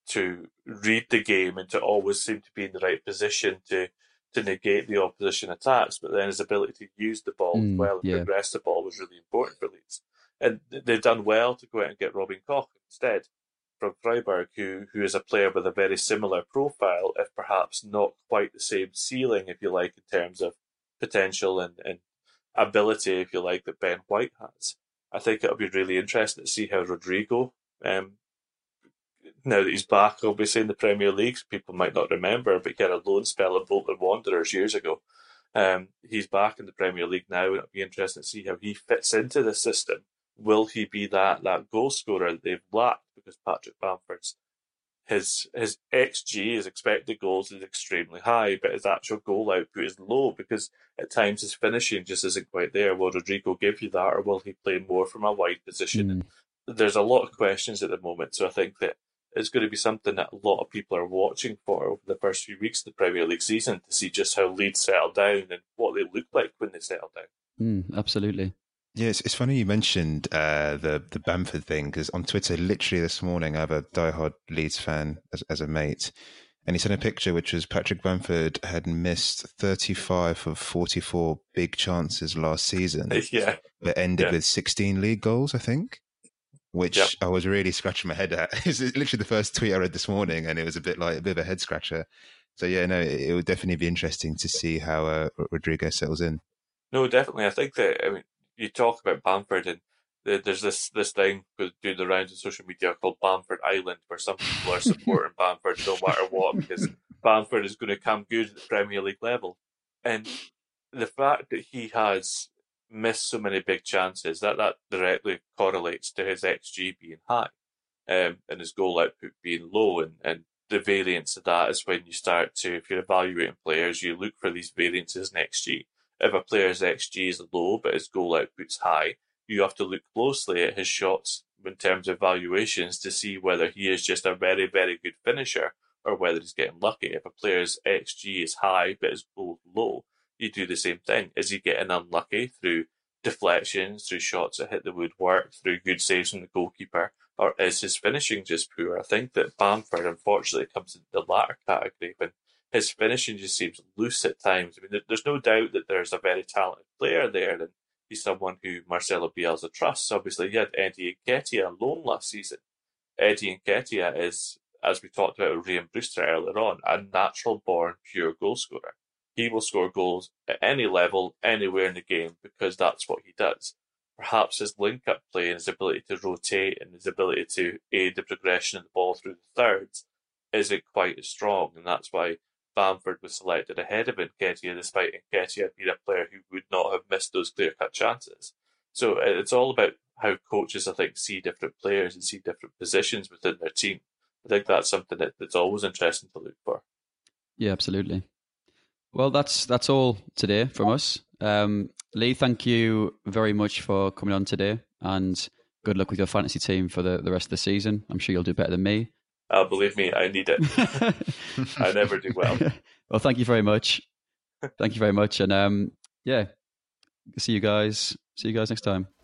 to read the game and to always seem to be in the right position to to negate the opposition attacks, but then his ability to use the ball mm, as well and yeah. progress the ball was really important for Leeds. And they've done well to go out and get Robin Koch instead, from Freiburg, who who is a player with a very similar profile, if perhaps not quite the same ceiling, if you like, in terms of potential and, and ability, if you like, that Ben White has. I think it'll be really interesting to see how Rodrigo, um, now that he's back, obviously, in the Premier League, people might not remember, but he had a loan spell at Bolton Wanderers years ago. Um, he's back in the Premier League now, and it'll be interesting to see how he fits into the system. Will he be that that goal scorer that they've lacked? Because Patrick Bamford's his his X G, his expected goals, is extremely high, but his actual goal output is low because at times his finishing just isn't quite there. Will Rodrigo give you that, or will he play more from a wide position? Mm. There's a lot of questions at the moment, so I think that it's going to be something that a lot of people are watching for over the first few weeks of the Premier League season to see just how Leeds settle down and what they look like when they settle down. Mm, absolutely. Yeah, it's, it's funny you mentioned uh, the the Bamford thing, because on Twitter, literally this morning, I have a diehard Leeds fan as, as a mate, and he sent a picture which was Patrick Bamford had missed thirty-five of forty-four big chances last season. Yeah, but ended yeah. with sixteen league goals, I think, which yep. I was really scratching my head at. It was literally the first tweet I read this morning, and it was a bit like a bit of a head scratcher. So yeah, no, it, it would definitely be interesting to see how uh, Rodrigo settles in. No, definitely. I think that, I mean, you talk about Bamford, and there's this, this thing doing the rounds on social media called Bamford Island, where some people are supporting Bamford no matter what, because Bamford is going to come good at the Premier League level. And the fact that he has missed so many big chances, that, that directly correlates to his X G being high, um, and his goal output being low. And, and the variance of that is when you start to, if you're evaluating players, you look for these variances in X G. If a player's X G is low but his goal output's high, you have to look closely at his shots in terms of valuations to see whether he is just a very, very good finisher or whether he's getting lucky. If a player's X G is high but his goal low, you do the same thing. Is he getting unlucky through deflections, through shots that hit the woodwork, through good saves from the goalkeeper, or is his finishing just poor? I think that Bamford, unfortunately, comes into the latter category when his finishing just seems loose at times. I mean, there's no doubt that there's a very talented player there, and he's someone who Marcelo Bielsa trusts. Obviously, he had Eddie Nketiah alone last season. Eddie Nketiah is, as we talked about with Rhian Brewster earlier on, a natural-born pure goal scorer. He will score goals at any level, anywhere in the game, because that's what he does. Perhaps his link-up play and his ability to rotate and his ability to aid the progression of the ball through the thirds isn't quite as strong, and that's why Bamford was selected ahead of Nketiah, despite Nketiah being a player who would not have missed those clear-cut chances. So it's all about how coaches, I think, see different players and see different positions within their team. I think that's something that, that's always interesting to look for. Yeah, absolutely. Well, that's that's all today from us. Um, Lee, thank you very much for coming on today, and good luck with your fantasy team for the, the rest of the season. I'm sure you'll do better than me. Oh, believe me, I need it. I never do well. Well, thank you very much. Thank you very much. And um, yeah, see you guys. See you guys next time.